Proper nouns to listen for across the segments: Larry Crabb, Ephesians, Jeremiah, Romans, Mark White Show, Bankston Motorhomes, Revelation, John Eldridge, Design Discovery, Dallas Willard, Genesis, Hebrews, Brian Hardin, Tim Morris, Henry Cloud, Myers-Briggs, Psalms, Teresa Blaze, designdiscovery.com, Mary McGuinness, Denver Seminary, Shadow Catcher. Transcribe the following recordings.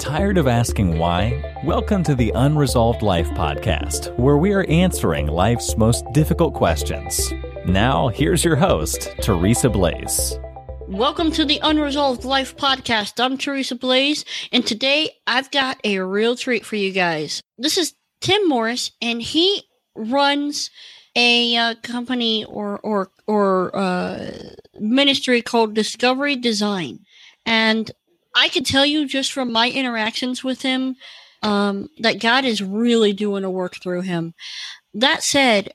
Tired of asking why? Welcome to the Unresolved Life podcast, where we are answering life's most difficult questions. Now, here's your host, Teresa Blaze. Welcome to the Unresolved Life podcast. I'm Teresa Blaze, and today I've got a real treat for you guys. This is Tim Morris, and he runs a company or ministry called Discovery Design. And I can tell you just from my interactions with him that God is really doing a work through him. That said,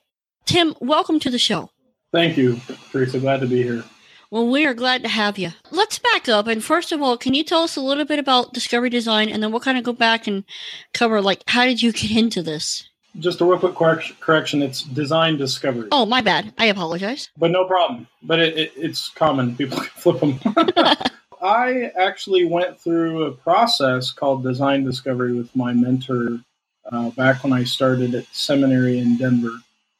Tim, welcome to the show. Thank you, Teresa. Glad to be here. Well, we are glad to have you. Let's back up. And first of all, can you tell us a little bit about Discovery Design? And then we'll kind of go back and cover, like, how did you get into this? Just a real quick correction. It's Design Discovery. Oh, my bad. I apologize. But no problem. But it's common. People can flip them. I actually went through a process called Design Discovery with my mentor back when I started at seminary in Denver,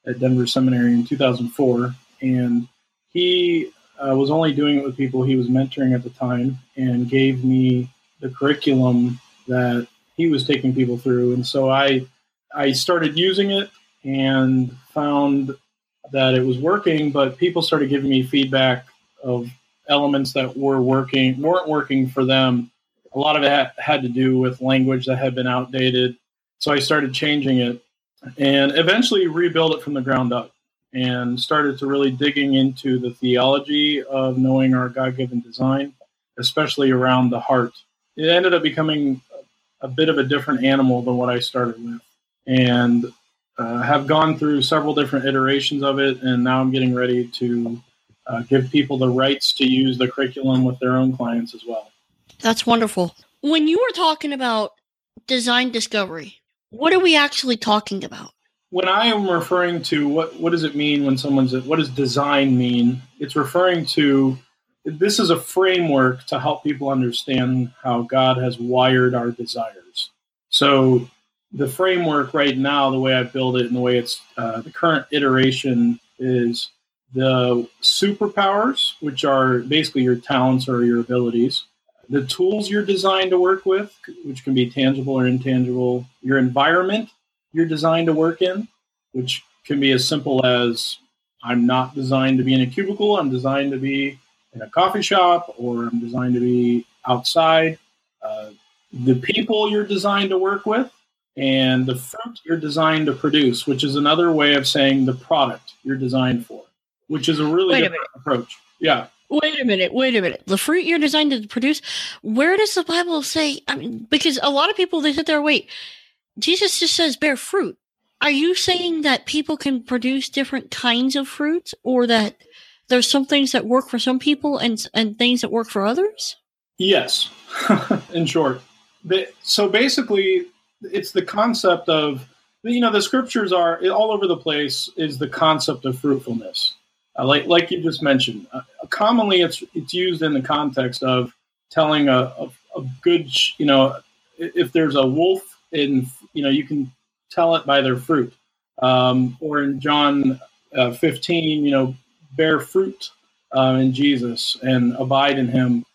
at Denver Seminary in 2004. And he was only doing it with people he was mentoring at the time and gave me the curriculum that he was taking people through. And so I started using it and found that it was working, but people started giving me feedback of elements that weren't working for them. A lot of it had to do with language that had been outdated. So I started changing it and eventually rebuilt it from the ground up and started to really digging into the theology of knowing our God-given design, especially around the heart. It ended up becoming a bit of a different animal than what I started with, and have gone through several different iterations of it. And now I'm getting ready to give people the rights to use the curriculum with their own clients as well. That's wonderful. When you were talking about Design Discovery, what are we actually talking about? When I am referring to what does it mean when someone's, what does design mean? It's referring to, this is a framework to help people understand how God has wired our desires. So the framework right now, the way I build it and the way it's, the current iteration is the superpowers, which are basically your talents or your abilities, the tools you're designed to work with, which can be tangible or intangible, your environment you're designed to work in, which can be as simple as I'm not designed to be in a cubicle, I'm designed to be in a coffee shop, or I'm designed to be outside, the people you're designed to work with, and the fruit you're designed to produce, which is another way of saying the product you're designed for. Which is a really good approach. Yeah. Wait a minute. The fruit you're designed to produce, where does the Bible say? I mean, because a lot of people, they sit there, wait, Jesus just says bear fruit. Are you saying that people can produce different kinds of fruits, or that there's some things that work for some people and things that work for others? Yes, in short. So basically, it's the concept of, you know, the scriptures are all over the place, is the concept of fruitfulness. Like you just mentioned, commonly it's used in the context of telling a good, you know, if there's a wolf in, you know, you can tell it by their fruit. Or in John 15, you know, bear fruit in Jesus and abide in him.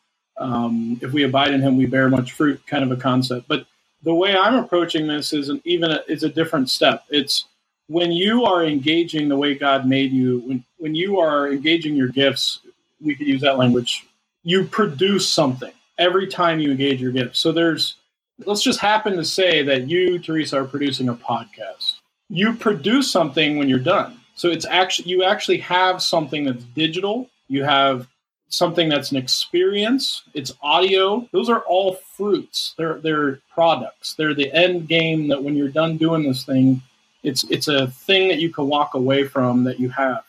If we abide in him, we bear much fruit, kind of a concept. But the way I'm approaching this is a different step. It's when you are engaging the way God made you, when you are engaging your gifts, we could use that language, you produce something every time you engage your gifts. So let's just happen to say that you, Teresa, are producing a podcast. You produce something when you're done. So it's actually, you actually have something that's digital. You have something that's an experience. It's audio. Those are all fruits. They're products. They're the end game that when you're done doing this thing, it's a thing that you can walk away from that you have.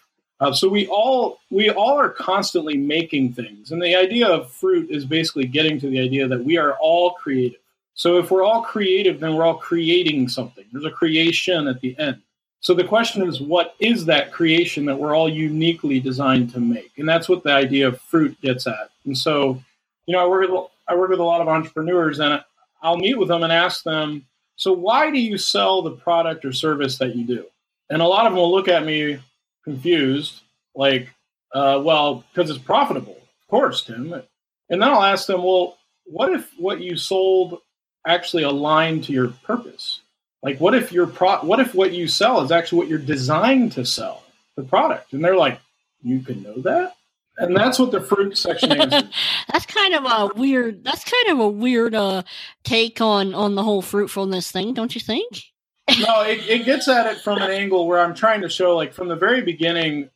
So we all are constantly making things. And the idea of fruit is basically getting to the idea that we are all creative. So if we're all creative, then we're all creating something. There's a creation at the end. So the question is, what is that creation that we're all uniquely designed to make? And that's what the idea of fruit gets at. And so, you know, I work with a lot of entrepreneurs, and I'll meet with them and ask them, so why do you sell the product or service that you do? And a lot of them will look at me confused, like, well, because it's profitable. Of course, Tim. And then I'll ask them, well, what if what you sold actually aligned to your purpose? Like, what if your what if what you sell is actually what you're designed to sell, the product? And they're like, you can know that? And that's what the fruit section answers. That's kind of a weird take on the whole fruitfulness thing, don't you think? No, it gets at it from an angle where I'm trying to show, like, from the very beginning,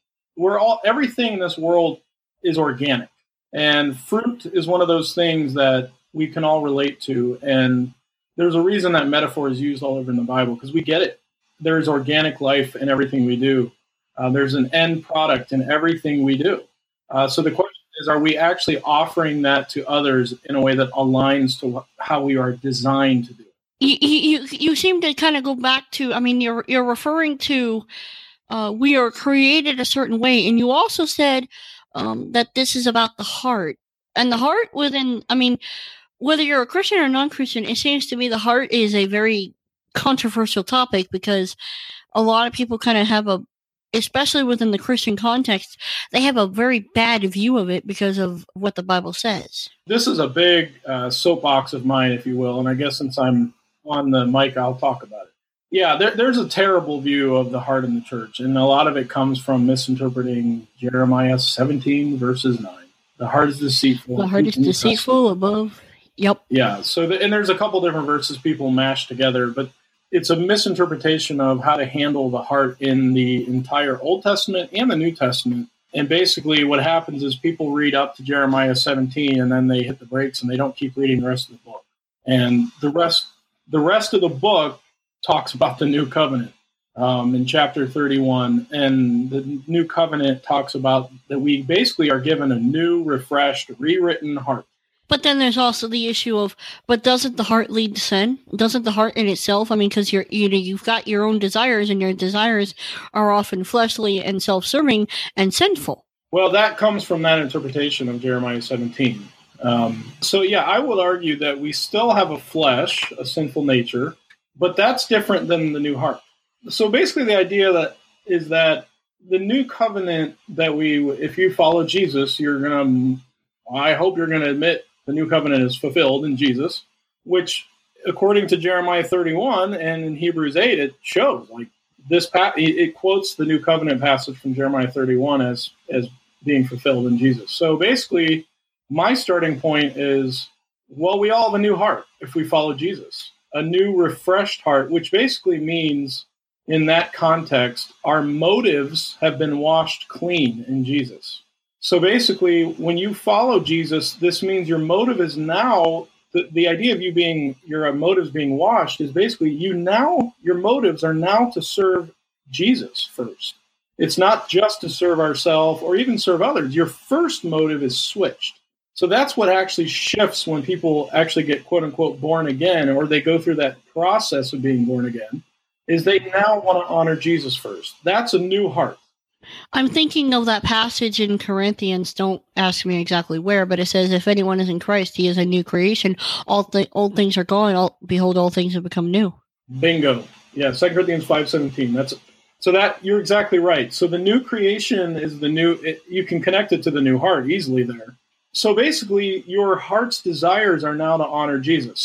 everything in this world is organic. And fruit is one of those things that we can all relate to. And there's a reason that metaphor is used all over in the Bible, because we get it. There's organic life in everything we do. There's an end product in everything we do. So the question is, are we actually offering that to others in a way that aligns to how we are designed to do it? You seem to kind of go back to, I mean, you're referring to we are created a certain way. And you also said that this is about the heart. And the heart within, I mean, whether you're a Christian or non-Christian, it seems to me the heart is a very controversial topic, because a lot of people kind of have especially within the Christian context, they have a very bad view of it because of what the Bible says. This is a big soapbox of mine, if you will, and I guess since I'm on the mic, I'll talk about it. Yeah, there's a terrible view of the heart in the church, and a lot of it comes from misinterpreting Jeremiah 17, verses 9. The heart is deceitful. The heart is deceitful above. Yep. Yeah, so and there's a couple different verses people mash together, but it's a misinterpretation of how to handle the heart in the entire Old Testament and the New Testament. And basically what happens is people read up to Jeremiah 17, and then they hit the brakes and they don't keep reading the rest of the book. And the rest of the book talks about the New Covenant in chapter 31. And the New Covenant talks about that we basically are given a new, refreshed, rewritten heart. But then there's also the issue of, but doesn't the heart lead to sin? Doesn't the heart in itself? I mean, because you've got your own desires, and your desires are often fleshly and self-serving and sinful. Well, that comes from that interpretation of Jeremiah 17. So yeah, I would argue that we still have a flesh, a sinful nature, but that's different than the new heart. So basically, the idea is that the new covenant that if you follow Jesus, I hope you're going to admit. The new covenant is fulfilled in Jesus, which, according to Jeremiah 31 and in Hebrews 8, it shows. Like this, it quotes the new covenant passage from Jeremiah 31 as being fulfilled in Jesus. So basically, my starting point is, well, we all have a new heart if we follow Jesus, a new refreshed heart, which basically means, in that context, our motives have been washed clean in Jesus. So basically, when you follow Jesus, this means your motive is now, the idea of your motives being washed is basically your motives are now to serve Jesus first. It's not just to serve ourselves or even serve others. Your first motive is switched. So that's what actually shifts when people actually get, quote unquote, born again, or they go through that process of being born again, is they now want to honor Jesus first. That's a new heart. I'm thinking of that passage in Corinthians, don't ask me exactly where, but it says, if anyone is in Christ, he is a new creation. Old things are gone. Behold, all things have become new. Bingo. Yeah, 2 Corinthians 5:17. You're exactly right. So the new creation is you can connect it to the new heart easily there. So basically, your heart's desires are now to honor Jesus.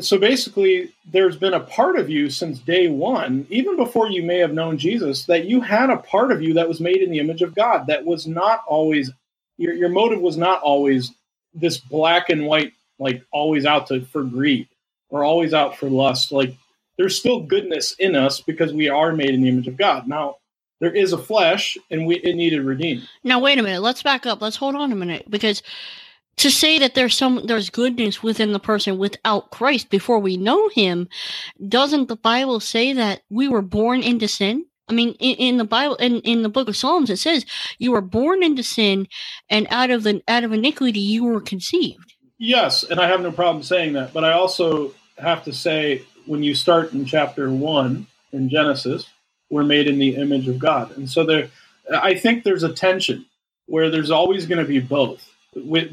So basically, there's been a part of you since day one, even before you may have known Jesus, that you had a part of you that was made in the image of God, that was not always, your motive was not always this black and white, like always for greed or always out for lust. Like there's still goodness in us because we are made in the image of God. Now, there is a flesh and it needed redeemed. Now, wait a minute. Let's back up. Let's hold on a minute, because to say that there's goodness within the person without Christ before we know him, doesn't the Bible say that we were born into sin? I mean, in the Bible, in the book of Psalms, it says you were born into sin, and out of iniquity you were conceived. Yes, and I have no problem saying that, but I also have to say, when you start in chapter 1 in Genesis, we're made in the image of God. And so I think there's a tension where there's always going to be both. We're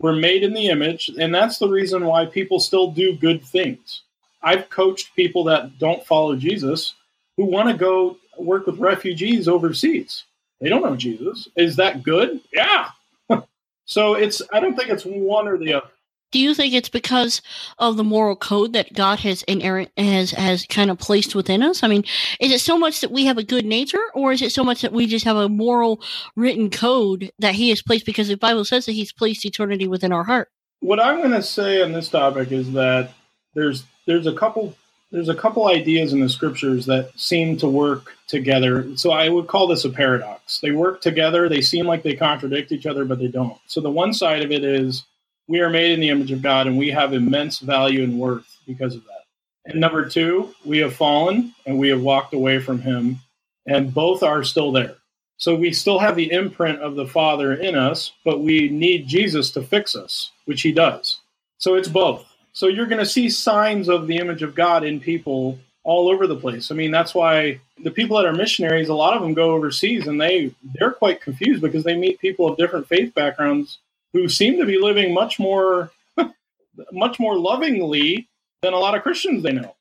made in the image, and that's the reason why people still do good things. I've coached people that don't follow Jesus who want to go work with refugees overseas. They don't know Jesus. Is that good? Yeah. So I don't think it's one or the other. Do you think it's because of the moral code that God has kind of placed within us? I mean, is it so much that we have a good nature, or is it so much that we just have a moral written code that he has placed, because the Bible says that he's placed eternity within our heart? What I'm going to say on this topic is that there's a couple ideas in the scriptures that seem to work together. So I would call this a paradox. They work together. They seem like they contradict each other, but they don't. So the one side of it is, we are made in the image of God, and we have immense value and worth because of that. And number two, we have fallen, and we have walked away from him, and both are still there. So we still have the imprint of the Father in us, but we need Jesus to fix us, which he does. So it's both. So you're going to see signs of the image of God in people all over the place. I mean, that's why the people that are missionaries, a lot of them go overseas, and they're quite confused because they meet people of different faith backgrounds who seem to be living much more lovingly than a lot of Christians they know.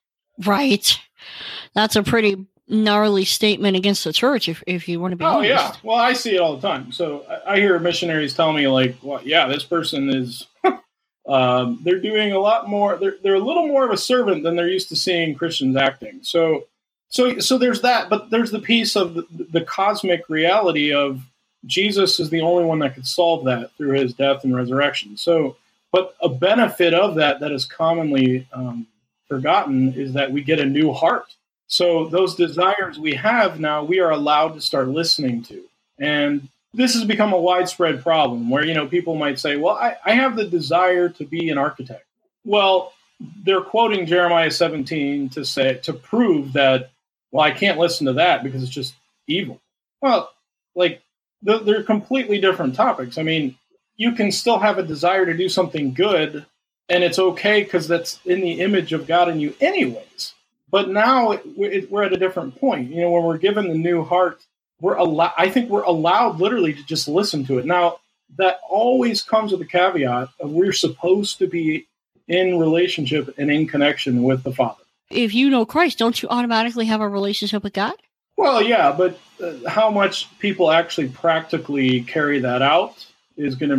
Right. That's a pretty gnarly statement against the church, if you want to be honest. Oh, yeah. Well, I see it all the time. So I hear missionaries tell me, like, well, yeah, this person is, they're doing a lot more, they're a little more of a servant than they're used to seeing Christians acting. So there's that, but there's the piece of the cosmic reality of, Jesus is the only one that could solve that through his death and resurrection. So, but a benefit of that is commonly forgotten is that we get a new heart. So those desires we have now, we are allowed to start listening to. And this has become a widespread problem where, people might say, well, I have the desire to be an architect. Well, they're quoting Jeremiah 17 to prove that, well, I can't listen to that because it's just evil. Well, they're completely different topics. I mean, you can still have a desire to do something good, and it's okay because that's in the image of God in you anyways. But now we're at a different point. When we're given the new heart, I think we're allowed literally to just listen to it. Now, that always comes with a caveat of we're supposed to be in relationship and in connection with the Father. If you know Christ, don't you automatically have a relationship with God? Well, yeah, but how much people actually practically carry that out is going to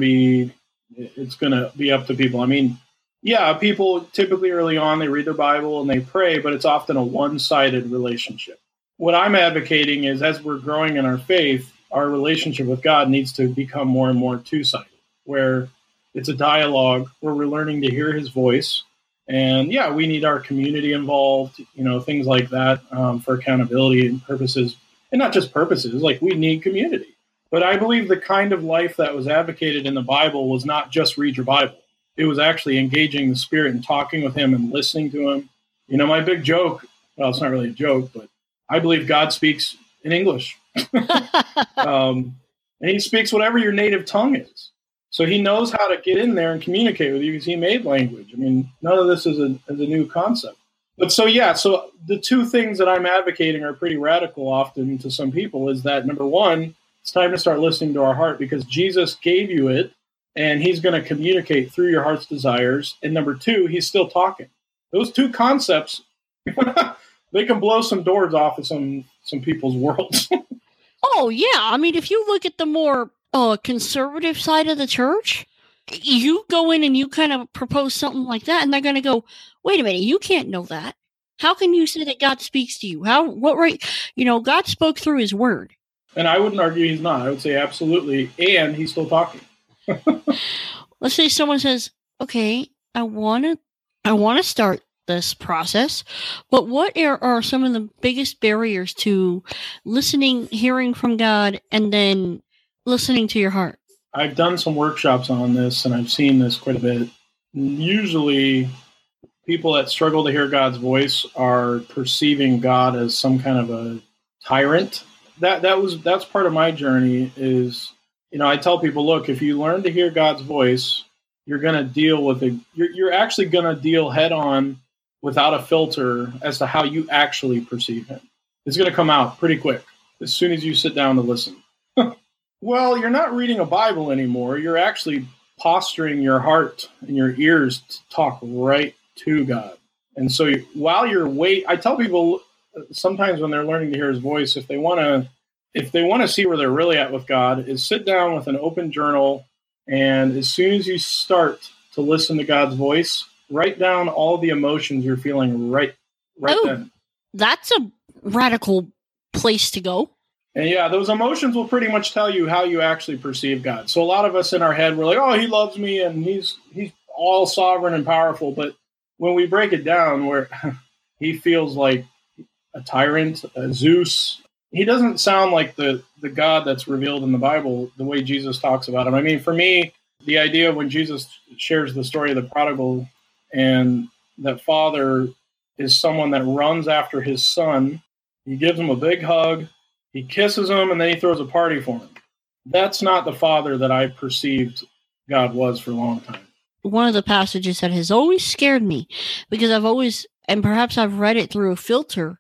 be up to people. I mean, yeah, people typically early on, they read their Bible and they pray, but it's often a one-sided relationship. What I'm advocating is as we're growing in our faith, our relationship with God needs to become more and more two-sided, where it's a dialogue where we're learning to hear his voice. And yeah, we need our community involved, things like that for accountability and purposes, and not just purposes, like we need community. But I believe the kind of life that was advocated in the Bible was not just read your Bible. It was actually engaging the Spirit and talking with him and listening to him. My big joke, well, it's not really a joke, but I believe God speaks in English. And he speaks whatever your native tongue is. So he knows how to get in there and communicate with you because he made language. I mean, none of this is a new concept. But so the two things that I'm advocating are pretty radical often to some people is that, number one, it's time to start listening to our heart because Jesus gave you it, and he's going to communicate through your heart's desires. And number two, he's still talking. Those two concepts, they can blow some doors off of some people's worlds. Oh, yeah. I mean, if you look at the more conservative side of the church, you go in and you kind of propose something like that, and they're going to go, wait a minute, you can't know that. How can you say that God speaks to you? God spoke through his word. And I wouldn't argue he's not. I would say absolutely. And he's still talking. Let's say someone says, okay, I want to start this process, but what are some of the biggest barriers to listening, hearing from God, and then listening to your heart? I've done some workshops on this, and I've seen this quite a bit. Usually, people that struggle to hear God's voice are perceiving God as some kind of a tyrant. That's part of my journey is, I tell people, look, if you learn to hear God's voice, you're going to deal with it. You're actually going to deal head on without a filter as to how you actually perceive him. It's going to come out pretty quick as soon as you sit down to listen. Well, you're not reading a Bible anymore. You're actually posturing your heart and your ears to talk right to God. And so while you're I tell people sometimes when they're learning to hear his voice, if they want to see where they're really at with God, is sit down with an open journal. And as soon as you start to listen to God's voice, write down all the emotions you're feeling right then. That's a radical place to go. And yeah, those emotions will pretty much tell you how you actually perceive God. So a lot of us in our head, we're like, oh, he loves me and he's all sovereign and powerful. But when we break it down, where he feels like a tyrant, a Zeus, he doesn't sound like the God that's revealed in the Bible, the way Jesus talks about him. I mean, for me, the idea when Jesus shares the story of the prodigal and that father is someone that runs after his son, he gives him a big hug, he kisses him, and then he throws a party for him. That's not the father that I perceived God was for a long time. One of the passages that has always scared me, because I've always, and perhaps I've read it through a filter,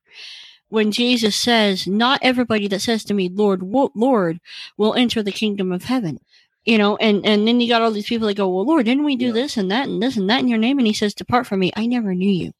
when Jesus says, not everybody that says to me, Lord, Lord, will enter the kingdom of heaven. You know, and then you got all these people that go, well, Lord, didn't we do this and that and this and that in your name? And he says, depart from me, I never knew you.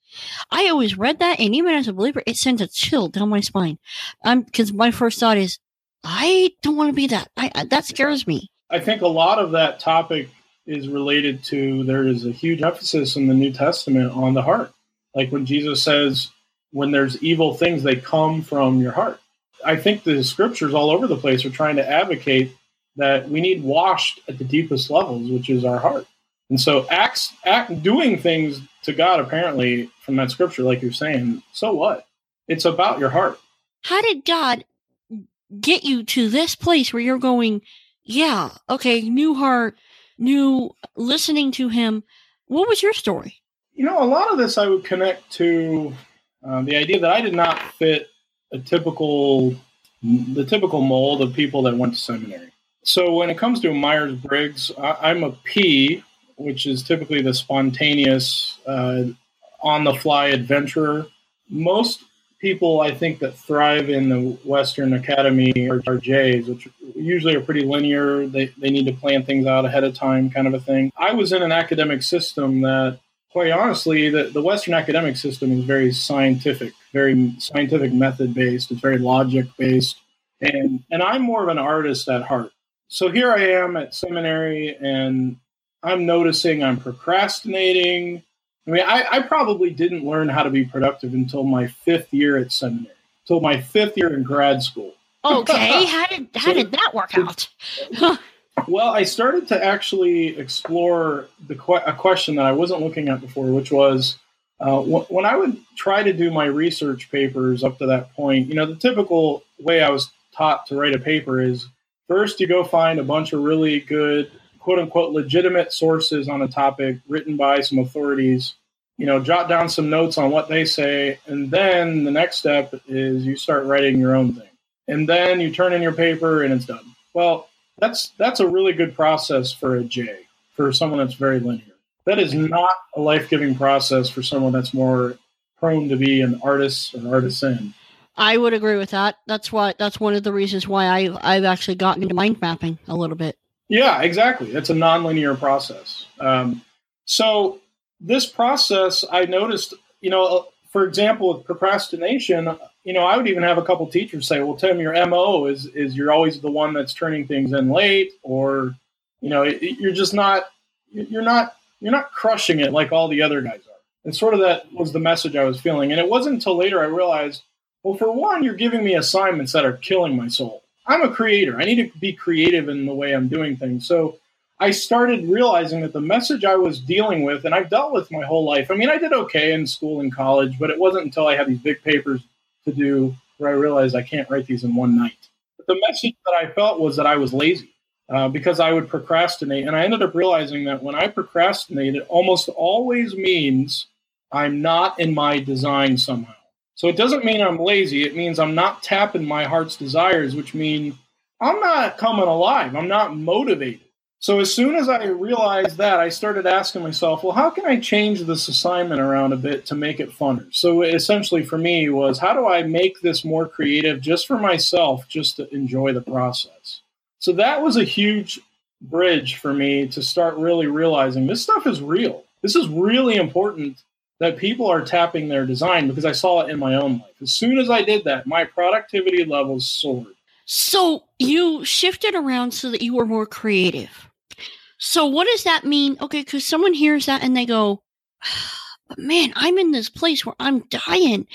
I always read that, and even as a believer, it sends a chill down my spine. Because my first thought is, I don't want to be that. That scares me. I think a lot of that topic is related to, there is a huge emphasis in the New Testament on the heart. Like when Jesus says, when there's evil things, they come from your heart. I think the scriptures all over the place are trying to advocate that we need washed at the deepest levels, which is our heart. And so doing things to God, apparently, from that scripture, like you're saying, so what? It's about your heart. How did God get you to this place where you're going, yeah, okay, new heart, new listening to him? What was your story? You know, a lot of this I would connect to the idea that I did not fit the typical mold of people that went to seminary. So when it comes to Myers-Briggs, I'm a P, which is typically the spontaneous, on-the-fly adventurer. Most people, I think, that thrive in the Western Academy are J's, which usually are pretty linear. They need to plan things out ahead of time, kind of a thing. I was in an academic system that, quite honestly, the Western academic system is very scientific method-based. It's very logic-based. And I'm more of an artist at heart. So here I am at seminary, and I'm noticing I'm procrastinating. I mean, I probably didn't learn how to be productive until my fifth year at seminary, until my fifth year in grad school. Okay, how did that work out? Well, I started to actually explore a question that I wasn't looking at before, which was when I would try to do my research papers up to that point, you know, the typical way I was taught to write a paper is, first, you go find a bunch of really good, quote-unquote, legitimate sources on a topic written by some authorities, you know, jot down some notes on what they say, and then the next step is you start writing your own thing. And then you turn in your paper, and it's done. Well, that's a really good process for a J, for someone that's very linear. That is not a life-giving process for someone that's more prone to be an artist or artisan. I would agree with that. That's one of the reasons why I've actually gotten into mind mapping a little bit. Yeah, exactly. It's a nonlinear process. So this process, I noticed, you know, for example, with procrastination, you know, I would even have a couple teachers say, "Well, Tim, your MO is you're always the one that's turning things in late, or, you know, you're not crushing it like all the other guys are." And sort of that was the message I was feeling. And it wasn't until later I realized, well, for one, you're giving me assignments that are killing my soul. I'm a creator. I need to be creative in the way I'm doing things. So I started realizing that the message I was dealing with, and I've dealt with my whole life. I mean, I did okay in school and college, but it wasn't until I had these big papers to do where I realized I can't write these in one night. But the message that I felt was that I was lazy because I would procrastinate. And I ended up realizing that when I procrastinate, it almost always means I'm not in my design somehow. So it doesn't mean I'm lazy. It means I'm not tapping my heart's desires, which mean I'm not coming alive. I'm not motivated. So as soon as I realized that, I started asking myself, well, how can I change this assignment around a bit to make it funner? So essentially for me was, how do I make this more creative just for myself, just to enjoy the process? So that was a huge bridge for me to start really realizing this stuff is real. This is really important, that people are tapping their design, because I saw it in my own life. As soon as I did that, my productivity levels soared. So you shifted around so that you were more creative. So what does that mean? Okay, because someone hears that and they go, but man, I'm in this place where I'm dying.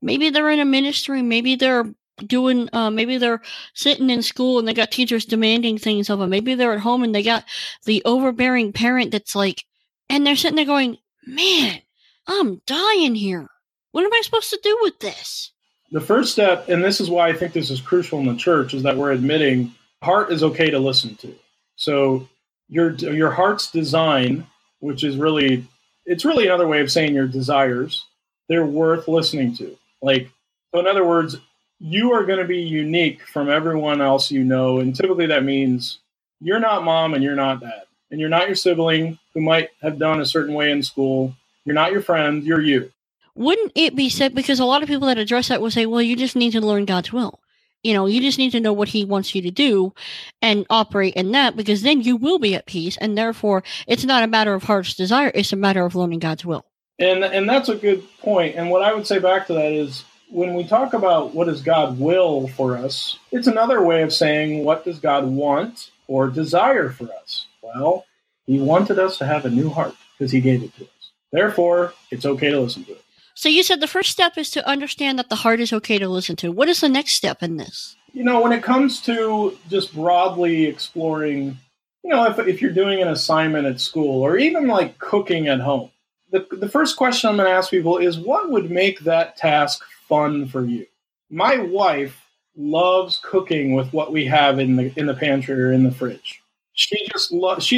Maybe they're in a ministry. Maybe they're doing, maybe they're sitting in school and they got teachers demanding things of them. Maybe they're at home and they got the overbearing parent that's like, and they're sitting there going, man, I'm dying here. What am I supposed to do with this? The first step, and this is why I think this is crucial in the church, is that we're admitting heart is okay to listen to. So your heart's design, which is really, it's really another way of saying your desires, they're worth listening to. Like, so in other words, you are going to be unique from everyone else you know. And typically that means you're not mom and you're not dad. And you're not your sibling who might have done a certain way in school. You're not your friend. You're you. Wouldn't it be said, because a lot of people that address that will say, well, you just need to learn God's will. You know, you just need to know what he wants you to do and operate in that, because then you will be at peace. And therefore, it's not a matter of heart's desire. It's a matter of learning God's will. And that's a good point. And what I would say back to that is, when we talk about what does God will for us, it's another way of saying, what does God want or desire for us? Well, he wanted us to have a new heart because he gave it to us. Therefore, it's okay to listen to it. So you said the first step is to understand that the heart is okay to listen to. What is the next step in this? You know, when it comes to just broadly exploring, you know, if you're doing an assignment at school or even like cooking at home, the first question I'm going to ask people is, what would make that task fun for you? My wife loves cooking with what we have in the pantry or in the fridge. She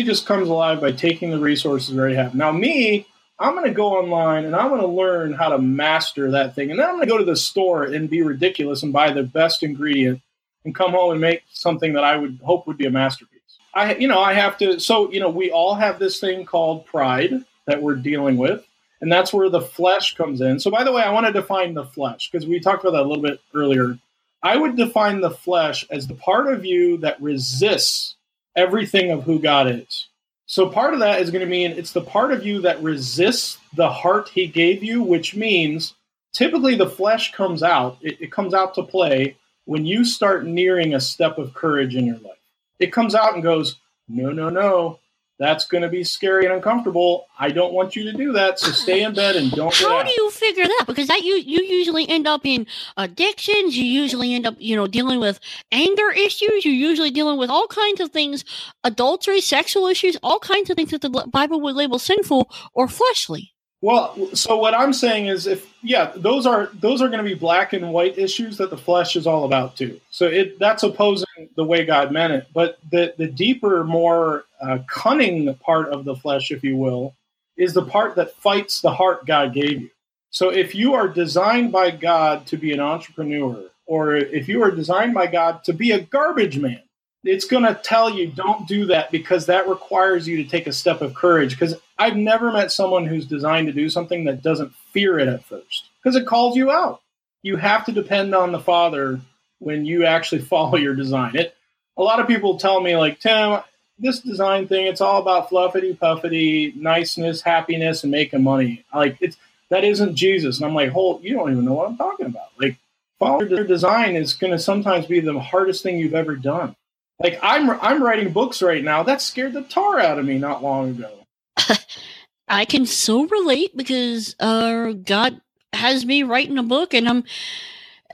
just comes alive by taking the resources we already have. Now me, I'm going to go online and I'm going to learn how to master that thing. And then I'm going to go to the store and be ridiculous and buy the best ingredient and come home and make something that I would hope would be a masterpiece. So we all have this thing called pride that we're dealing with. And that's where the flesh comes in. So by the way, I want to define the flesh because we talked about that a little bit earlier. I would define the flesh as the part of you that resists everything of who God is. So part of that is going to mean it's the part of you that resists the heart he gave you, which means typically the flesh comes out. It comes out to play when you start nearing a step of courage in your life. It comes out and goes, no, that's going to be scary and uncomfortable. I don't want you to do that, so stay in bed and don't go out. How do you figure that? Because that you usually end up in addictions. You usually end up, dealing with anger issues. You're usually dealing with all kinds of things, adultery, sexual issues, all kinds of things that the Bible would label sinful or fleshly. Well, so what I'm saying is those are going to be black and white issues that the flesh is all about too. So that's opposing the way God meant it. But the deeper, more cunning part of the flesh, if you will, is the part that fights the heart God gave you. So if you are designed by God to be an entrepreneur, or if you are designed by God to be a garbage man, it's going to tell you don't do that because that requires you to take a step of courage. Because I've never met someone who's designed to do something that doesn't fear it at first because it calls you out. You have to depend on the Father when you actually follow your design. A lot of people tell me, like, Tim, this design thing, it's all about fluffity-puffity, niceness, happiness, and making money. Like, that isn't Jesus. And I'm like, you don't even know what I'm talking about. Like, following your design is going to sometimes be the hardest thing you've ever done. Like, I'm writing books right now. That scared the tar out of me not long ago. I can so relate because God has me writing a book, and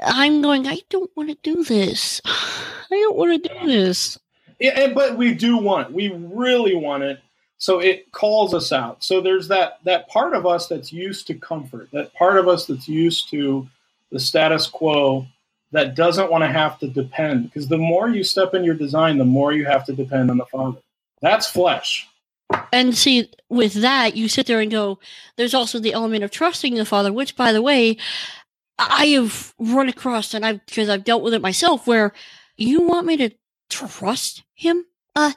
I'm going, I don't want to do this. I don't want to do this. Yeah, but we really want it. So it calls us out. So there's that part of us that's used to comfort, that part of us that's used to the status quo, that doesn't want to have to depend, because the more you step in your design, the more you have to depend on the Father. That's flesh. And see, with that, you sit there and go, there's also the element of trusting the Father, which, by the way, I have run across, because I've dealt with it myself, where you want me to trust him?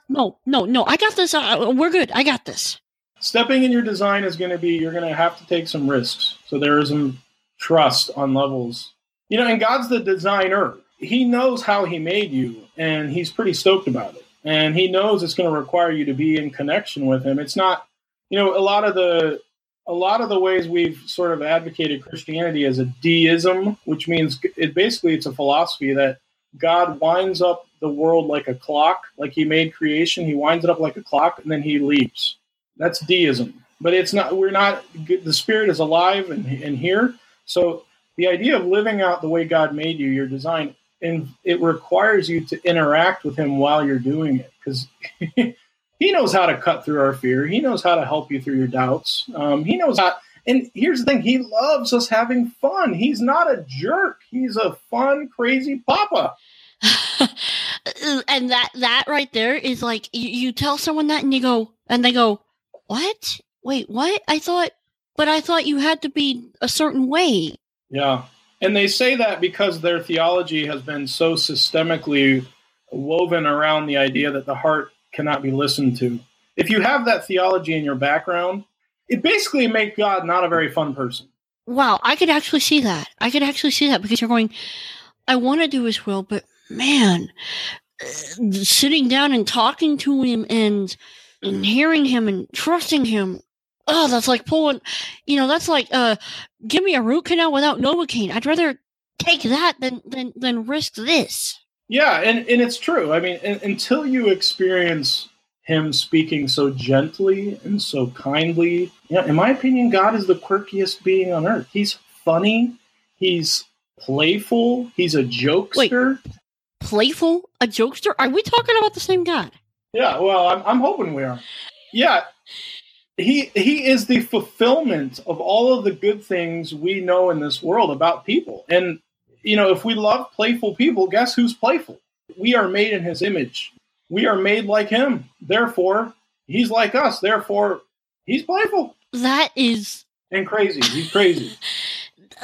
No, I got this. We're good. I got this. Stepping in your design is going to be, you're going to have to take some risks. So there is some trust on levels. And God's the designer. He knows how he made you, and he's pretty stoked about it. And he knows it's going to require you to be in connection with him. It's not, a lot of the ways we've sort of advocated Christianity as a deism, which means it's a philosophy that God winds up the world like a clock, like he made creation, he winds it up like a clock, and then he leaves. That's deism. But it's not, we're not, the spirit is alive and here. So the idea of living out the way God made you, your design, and it requires you to interact with him while you're doing it, because he knows how to cut through our fear. He knows how to help you through your doubts. He knows how, and here's the thing, he loves us having fun. He's not a jerk. He's a fun, crazy papa. And that right there is like, you tell someone that and you go, and they go, what? Wait, what? I thought you had to be a certain way. Yeah. And they say that because their theology has been so systemically woven around the idea that the heart cannot be listened to. If you have that theology in your background, it basically makes God not a very fun person. Wow. I could actually see that. Because you're going, I want to do his will, but man, sitting down and talking to him and hearing him and trusting him. Oh, that's like pulling, that's like, give me a root canal without Novocaine. I'd rather take that than risk this. Yeah, and it's true. I mean, until you experience him speaking so gently and so kindly, in my opinion, God is the quirkiest being on earth. He's funny. He's playful. He's a jokester. Wait, playful? A jokester? Are we talking about the same God? Yeah, well, I'm hoping we are. Yeah. He is the fulfillment of all of the good things we know in this world about people. And, if we love playful people, guess who's playful? We are made in his image. We are made like him. Therefore, he's like us. Therefore, he's playful. That is... And crazy. He's crazy.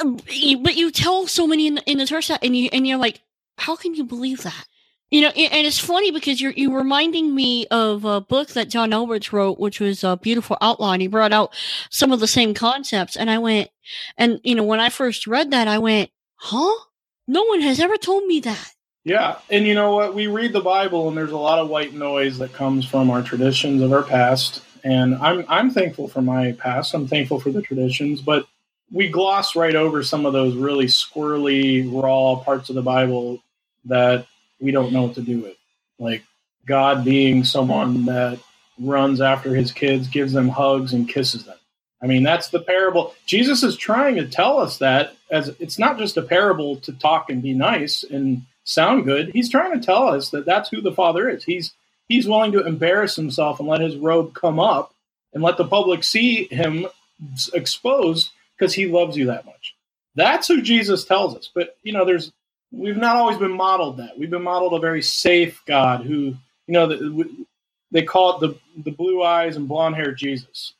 But you tell so many in the church that, and you're like, how can you believe that? And it's funny because you're reminding me of a book that John Eldridge wrote, which was a beautiful outline. He brought out some of the same concepts. And I went, when I first read that, I went, huh? No one has ever told me that. Yeah. And you know what? We read the Bible and there's a lot of white noise that comes from our traditions of our past. And I'm thankful for my past. I'm thankful for the traditions, but we gloss right over some of those really squirrely, raw parts of the Bible that we don't know what to do with, like God being someone that runs after his kids, gives them hugs and kisses them. I mean, that's the parable. Jesus is trying to tell us that as it's not just a parable to talk and be nice and sound good. He's trying to tell us that that's who the Father is. He's willing to embarrass himself and let his robe come up and let the public see him exposed because he loves you that much. That's who Jesus tells us. But, we've not always been modeled that. We've been modeled a very safe God who, they call it the blue eyes and blonde hair Jesus.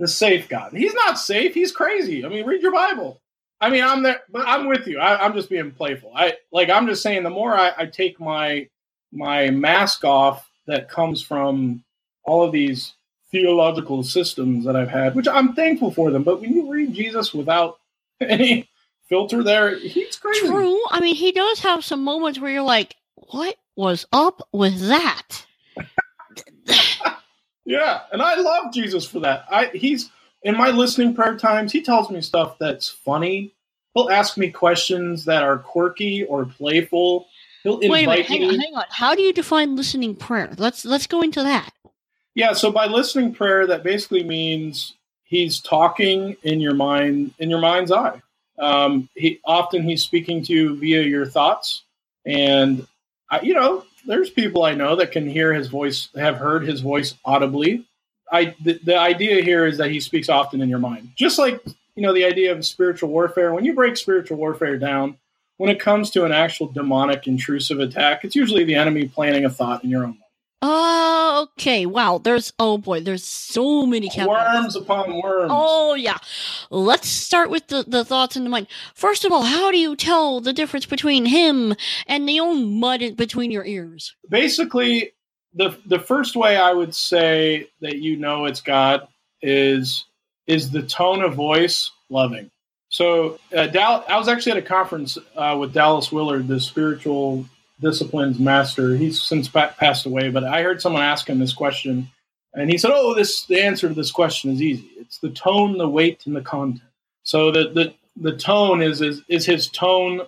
The safe God. He's not safe. He's crazy. I mean, read your Bible. I mean, I'm there, but I'm with you. I'm just being playful. I'm just saying the more I take my mask off that comes from all of these theological systems that I've had, which I'm thankful for them. But when you read Jesus without any filter there, he's crazy. True. I mean, he does have some moments where you're like, what was up with that? Yeah, and I love Jesus for that. He's in my listening prayer times, he tells me stuff that's funny. He'll ask me questions that are quirky or playful. He'll invite me. Hang on. How do you define listening prayer? Let's go into that. Yeah, so by listening prayer, that basically means he's talking in your mind, in your mind's eye. He's speaking to you via your thoughts, and there's people I know that can hear his voice, have heard his voice audibly. The idea here is that he speaks often in your mind, just like, the idea of spiritual warfare. When you break spiritual warfare down, when it comes to an actual demonic intrusive attack, it's usually the enemy planting a thought in your own mind. Okay. Wow. There's so many worms upon worms. Oh yeah. Let's start with the thoughts in the mind. First of all, how do you tell the difference between him and the own mud between your ears? Basically, the first way I would say that it's God is the tone of voice loving. So I was actually at a conference with Dallas Willard, the spiritual disciplines master. He's since passed away, but I heard someone ask him this question, and he said, the answer to this question is easy. It's the tone, the weight, and the content. So the tone is his tone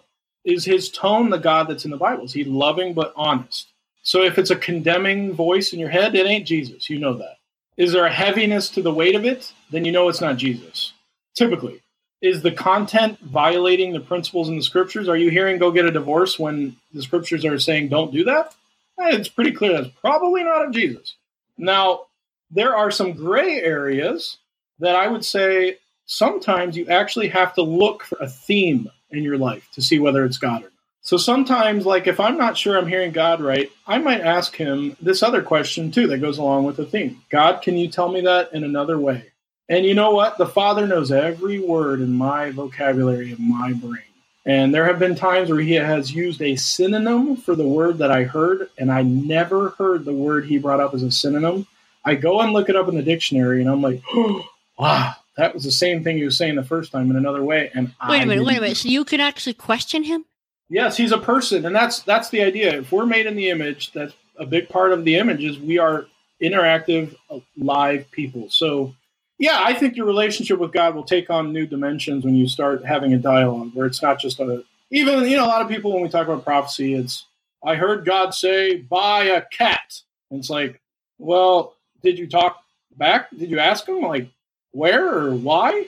Is his tone the God that's in the Bible? Is he loving but honest? So if it's a condemning voice in your head, it ain't Jesus. You know that. Is there a heaviness to the weight of it? Then you know it's not Jesus. Typically. Is the content violating the principles in the scriptures? Are you hearing go get a divorce when the scriptures are saying don't do that? It's pretty clear that's probably not of Jesus. Now, there are some gray areas that I would say sometimes you actually have to look for a theme in your life to see whether it's God or not. So sometimes, like if I'm not sure I'm hearing God right, I might ask him this other question too that goes along with the theme. God, can you tell me that in another way? And you know what? The Father knows every word in my vocabulary in my brain. And there have been times where he has used a synonym for the word that I heard, and I never heard the word he brought up as a synonym. I go and look it up in the dictionary, and I'm like, oh, wow, that was the same thing he was saying the first time in another way. And wait a minute. So you could actually question him? Yes, he's a person, and that's the idea. If we're made in the image, that's a big part of the image is we are interactive, live people. So, yeah, I think your relationship with God will take on new dimensions when you start having a dialogue where it's not just a lot of people when we talk about prophecy, it's, I heard God say, buy a cat. And it's like, well, did you talk back? Did you ask him, like, where or why?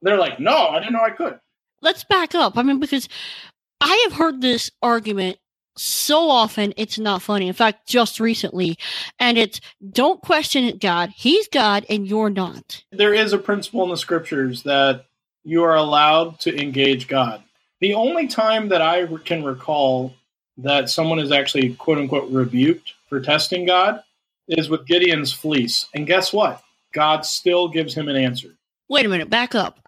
They're like, no, I didn't know I could. Let's back up. I mean, because I have heard this argument so often, it's not funny. In fact, just recently. And it's, don't question it, God. He's God and you're not. There is a principle in the scriptures that you are allowed to engage God. The only time that I can recall that someone is actually, quote unquote, rebuked for testing God is with Gideon's fleece. And guess what? God still gives him an answer. Wait a minute, back up.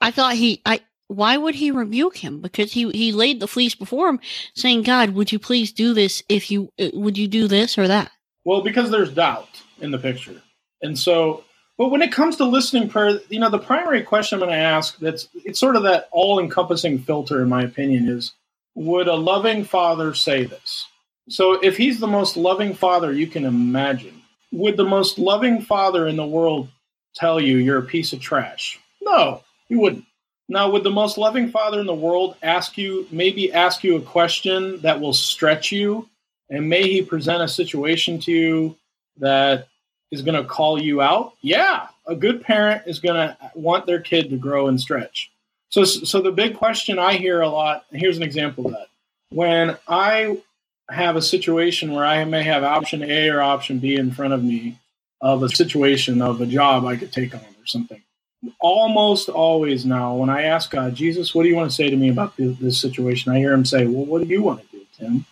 Why would he rebuke him? Because he laid the fleece before him saying, God, would you please do this? Would you do this or that? Well, because there's doubt in the picture. And so, but when it comes to listening prayer, you know, the primary question I'm going to ask, it's sort of that all encompassing filter, in my opinion, is would a loving father say this? So if he's the most loving father you can imagine, would the most loving father in the world tell you you're a piece of trash? No, he wouldn't. Now, would the most loving father in the world ask you a question that will stretch you, and may he present a situation to you that is going to call you out? Yeah, a good parent is going to want their kid to grow and stretch. So the big question I hear a lot, and here's an example of that. When I have a situation where I may have option A or option B in front of me of a situation of a job I could take on or something, almost always now, when I ask God, Jesus, what do you want to say to me about this situation? I hear him say, well, what do you want to do, Tim?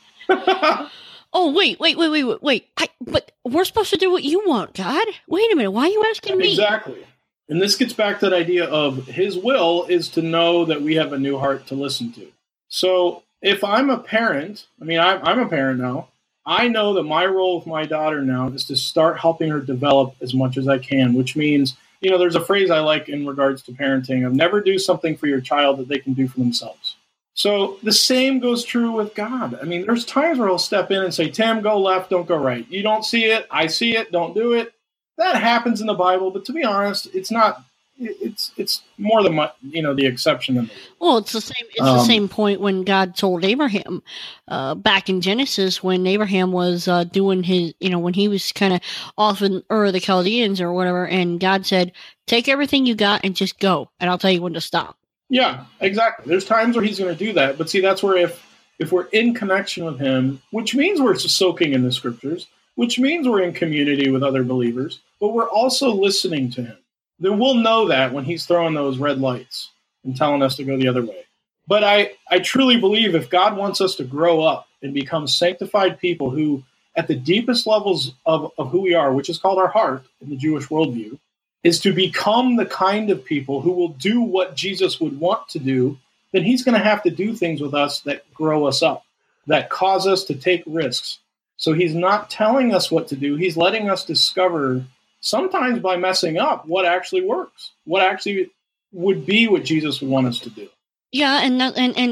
Oh, wait. But we're supposed to do what you want, God. Wait a minute. Why are you asking me? Exactly. And this gets back to that idea of his will is to know that we have a new heart to listen to. So if I'm a parent, I mean, I'm a parent now. I know that my role with my daughter now is to start helping her develop as much as I can, which means, you know, there's a phrase I like in regards to parenting of never do something for your child that they can do for themselves. So the same goes true with God. I mean, there's times where he'll step in and say, Tim, go left, don't go right. You don't see it. I see it. Don't do it. That happens in the Bible. But to be honest, it's not. It's more than, you know, the exception. Well, it's the same. It's the same point when God told Abraham back in Genesis when Abraham was doing his, you know, when he was kind of off in Ur of the Chaldeans or whatever, and God said, "Take everything you got and just go, and I'll tell you when to stop." Yeah, exactly. There's times where he's going to do that, but see, that's where if we're in connection with him, which means we're soaking in the scriptures, which means we're in community with other believers, but we're also listening to him. Then we'll know that when he's throwing those red lights and telling us to go the other way. But I truly believe if God wants us to grow up and become sanctified people who, at the deepest levels of who we are, which is called our heart in the Jewish worldview, is to become the kind of people who will do what Jesus would want to do, then he's going to have to do things with us that grow us up, that cause us to take risks. So he's not telling us what to do. He's letting us discover, sometimes by messing up, what actually works, what actually would be what Jesus would want us to do. Yeah, and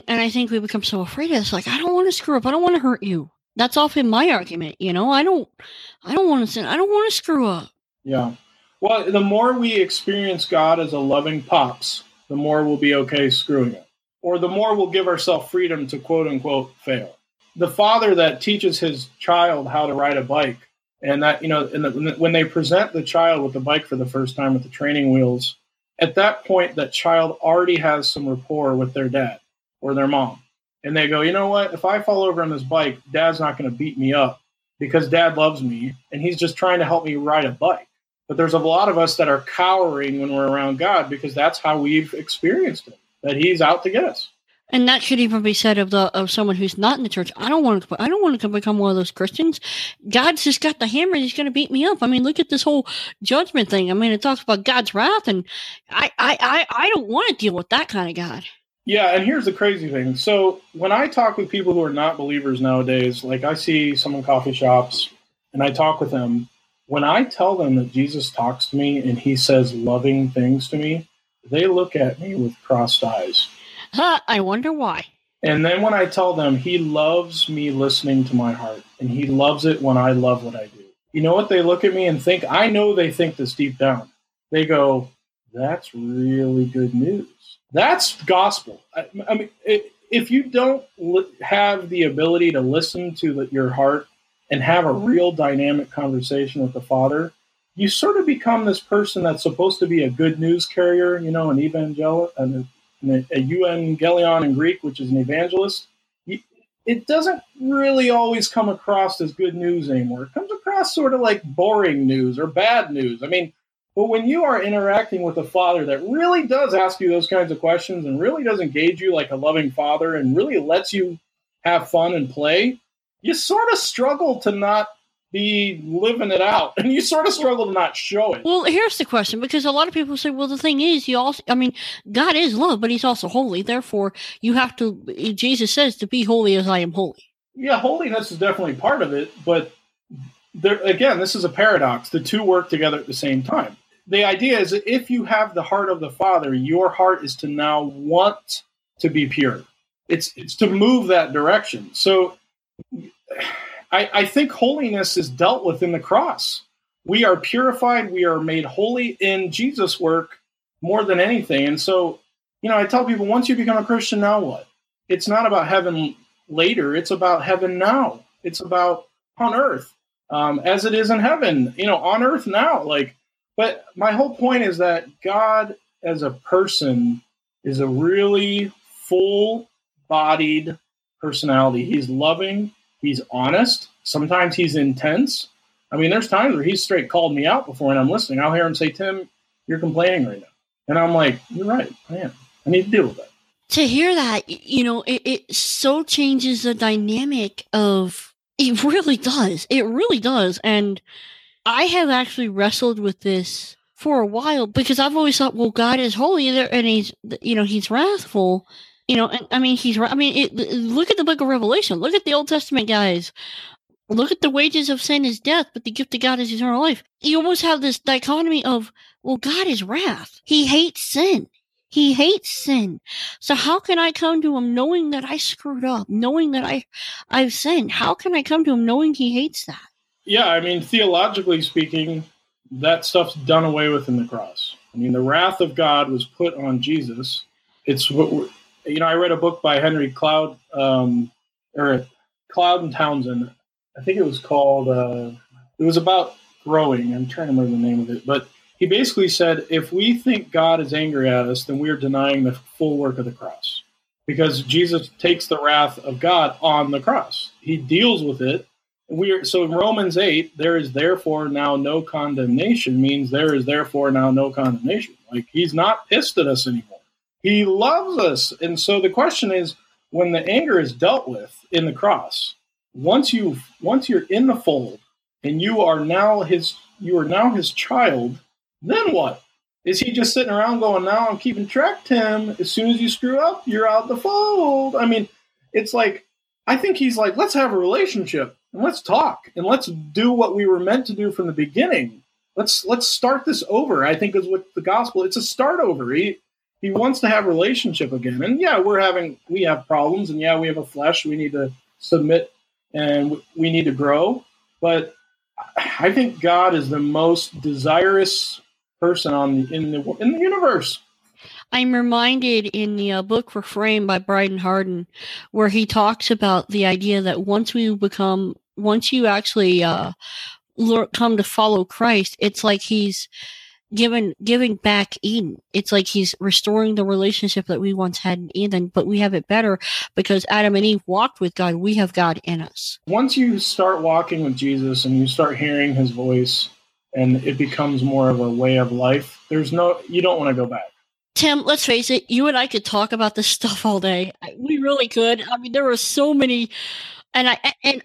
I think we become so afraid of this. Like, I don't want to screw up. I don't want to hurt you. That's often my argument. You know, I don't want to sin. I don't want to screw up. Yeah. Well, the more we experience God as a loving pops, the more we'll be okay screwing up. or the more we'll give ourselves freedom to quote-unquote fail. The father that teaches his child how to ride a bike, and that, you know, when they present the child with the bike for the first time with the training wheels, at that point, that child already has some rapport with their dad or their mom. And they go, you know what? If I fall over on this bike, dad's not going to beat me up because dad loves me and he's just trying to help me ride a bike. But there's a lot of us that are cowering when we're around God because that's how we've experienced it, that he's out to get us. And that should even be said of someone who's not in the church. I don't want to become one of those Christians. God's just got the hammer and he's going to beat me up. I mean, look at this whole judgment thing. I mean, it talks about God's wrath, and I don't want to deal with that kind of God. Yeah, and here's the crazy thing. So when I talk with people who are not believers nowadays, like I see some in coffee shops and I talk with them, when I tell them that Jesus talks to me and he says loving things to me, they look at me with crossed eyes. Huh, I wonder why. And then when I tell them he loves me listening to my heart, and he loves it when I love what I do, you know what? They look at me and think, I know they think this deep down. They go, that's really good news. That's gospel. I mean, if you don't have the ability to listen to your heart and have a real dynamic conversation with the Father, you sort of become this person that's supposed to be a good news carrier, you know, an evangelical, a euangelion in Greek, which is an evangelist. It doesn't really always come across as good news anymore. It comes across sort of like boring news or bad news. I mean, but when you are interacting with a father that really does ask you those kinds of questions and really does engage you like a loving father and really lets you have fun and play, you sort of struggle to not be living it out, and you sort of struggle to not show it. Well, here's the question, because a lot of people say, well, the thing is, God is love, but he's also holy. Therefore, you have to, Jesus says, to be holy as I am holy. Yeah, holiness is definitely part of it, but there, again, this is a paradox. The two work together at the same time. The idea is that if you have the heart of the Father, your heart is to now want to be pure. It's to move that direction. So I think holiness is dealt with in the cross. We are purified. We are made holy in Jesus' work more than anything. And so, you know, I tell people, once you become a Christian, now what? It's not about heaven later. It's about heaven now. It's about on earth as it is in heaven, you know, on earth now. Like, but my whole point is that God as a person is a really full-bodied personality. He's loving. He's honest. Sometimes he's intense. I mean, there's times where he's straight called me out before, and I'm listening. I'll hear him say, Tim, you're complaining right now. And I'm like, you're right. I am. I need to deal with that. To hear that, you know, it so changes the dynamic of, it really does. It really does. And I have actually wrestled with this for a while because I've always thought, well, God is holy and he's, you know, he's wrathful. You know, and I mean, look at the book of Revelation. Look at the Old Testament, guys. Look at the wages of sin is death, but the gift of God is eternal life. You almost have this dichotomy of, well, God is wrath. He hates sin. He hates sin. So how can I come to him knowing that I screwed up, knowing that I've sinned? How can I come to him knowing he hates that? Yeah, I mean, theologically speaking, that stuff's done away with in the cross. I mean, the wrath of God was put on Jesus. It's what we're... You know, I read a book by Henry Cloud, or Cloud and Townsend. I think it was called, it was about growing. I'm trying to remember the name of it. But he basically said, if we think God is angry at us, then we are denying the full work of the cross. Because Jesus takes the wrath of God on the cross. He deals with it. So in Romans 8, there is therefore now no condemnation means there is therefore now no condemnation. Like, he's not pissed at us anymore. He loves us. And so the question is, when the anger is dealt with in the cross, once you're in the fold and you are now his child, then what? Is he just sitting around going, now I'm keeping track, Tim? As soon as you screw up, you're out the fold. I mean, it's like, I think he's like, let's have a relationship and let's talk and let's do what we were meant to do from the beginning. Let's start this over. I think is what the gospel, it's a start over. He wants to have a relationship again. And yeah, we have problems, and yeah, we have a flesh. We need to submit and we need to grow. But I think God is the most desirous person in the universe. I'm reminded in the book Reframe by Brian Hardin, where he talks about the idea that once you actually come to follow Christ, it's like he's giving back Eden. It's like he's restoring the relationship that we once had in Eden, but we have it better because Adam and Eve walked with God. We have God in us. Once you start walking with Jesus and you start hearing his voice and it becomes more of a way of life, you don't want to go back. Tim, let's face it, you and I could talk about this stuff all day. We really could. I mean, there were so many, and I think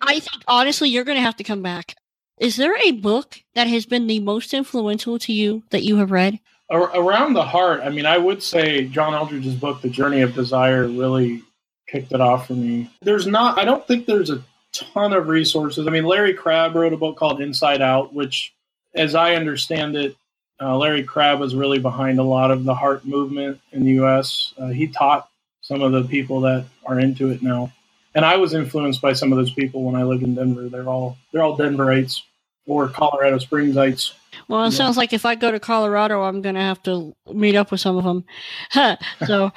honestly, you're going to have to come back. Is there a book that has been the most influential to you that you have read? Around the heart, I mean, I would say John Eldridge's book, The Journey of Desire, really kicked it off for me. I don't think there's a ton of resources. I mean, Larry Crabb wrote a book called Inside Out, which, as I understand it, Larry Crabb was really behind a lot of the heart movement in the U.S. He taught some of the people that are into it now. And I was influenced by some of those people when I lived in Denver. They're all Denverites or Colorado Springsites. Well, it sounds like if I go to Colorado, I'm going to have to meet up with some of them. So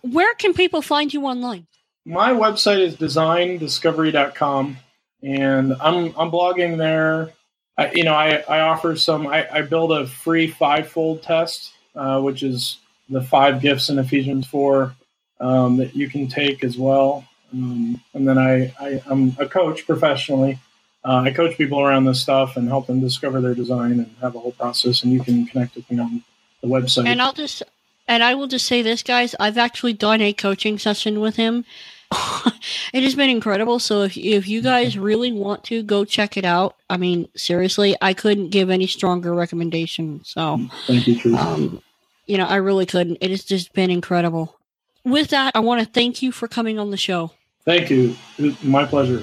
Where can people find you online? My website is designdiscovery.com, and I'm blogging there. I build a free 5-fold test, which is the 5 gifts in Ephesians 4. That you can take as well. And then I'm a coach professionally. I coach people around this stuff and help them discover their design and have a whole process, and you can connect with me on the website. And I will just say this, guys, I've actually done a coaching session with him. It has been incredible. So if you guys really want to, go check it out. I mean, seriously, I couldn't give any stronger recommendation. So thank you, Teresa. I really couldn't. It has just been incredible. With that, I want to thank you for coming on the show. Thank you. It's my pleasure.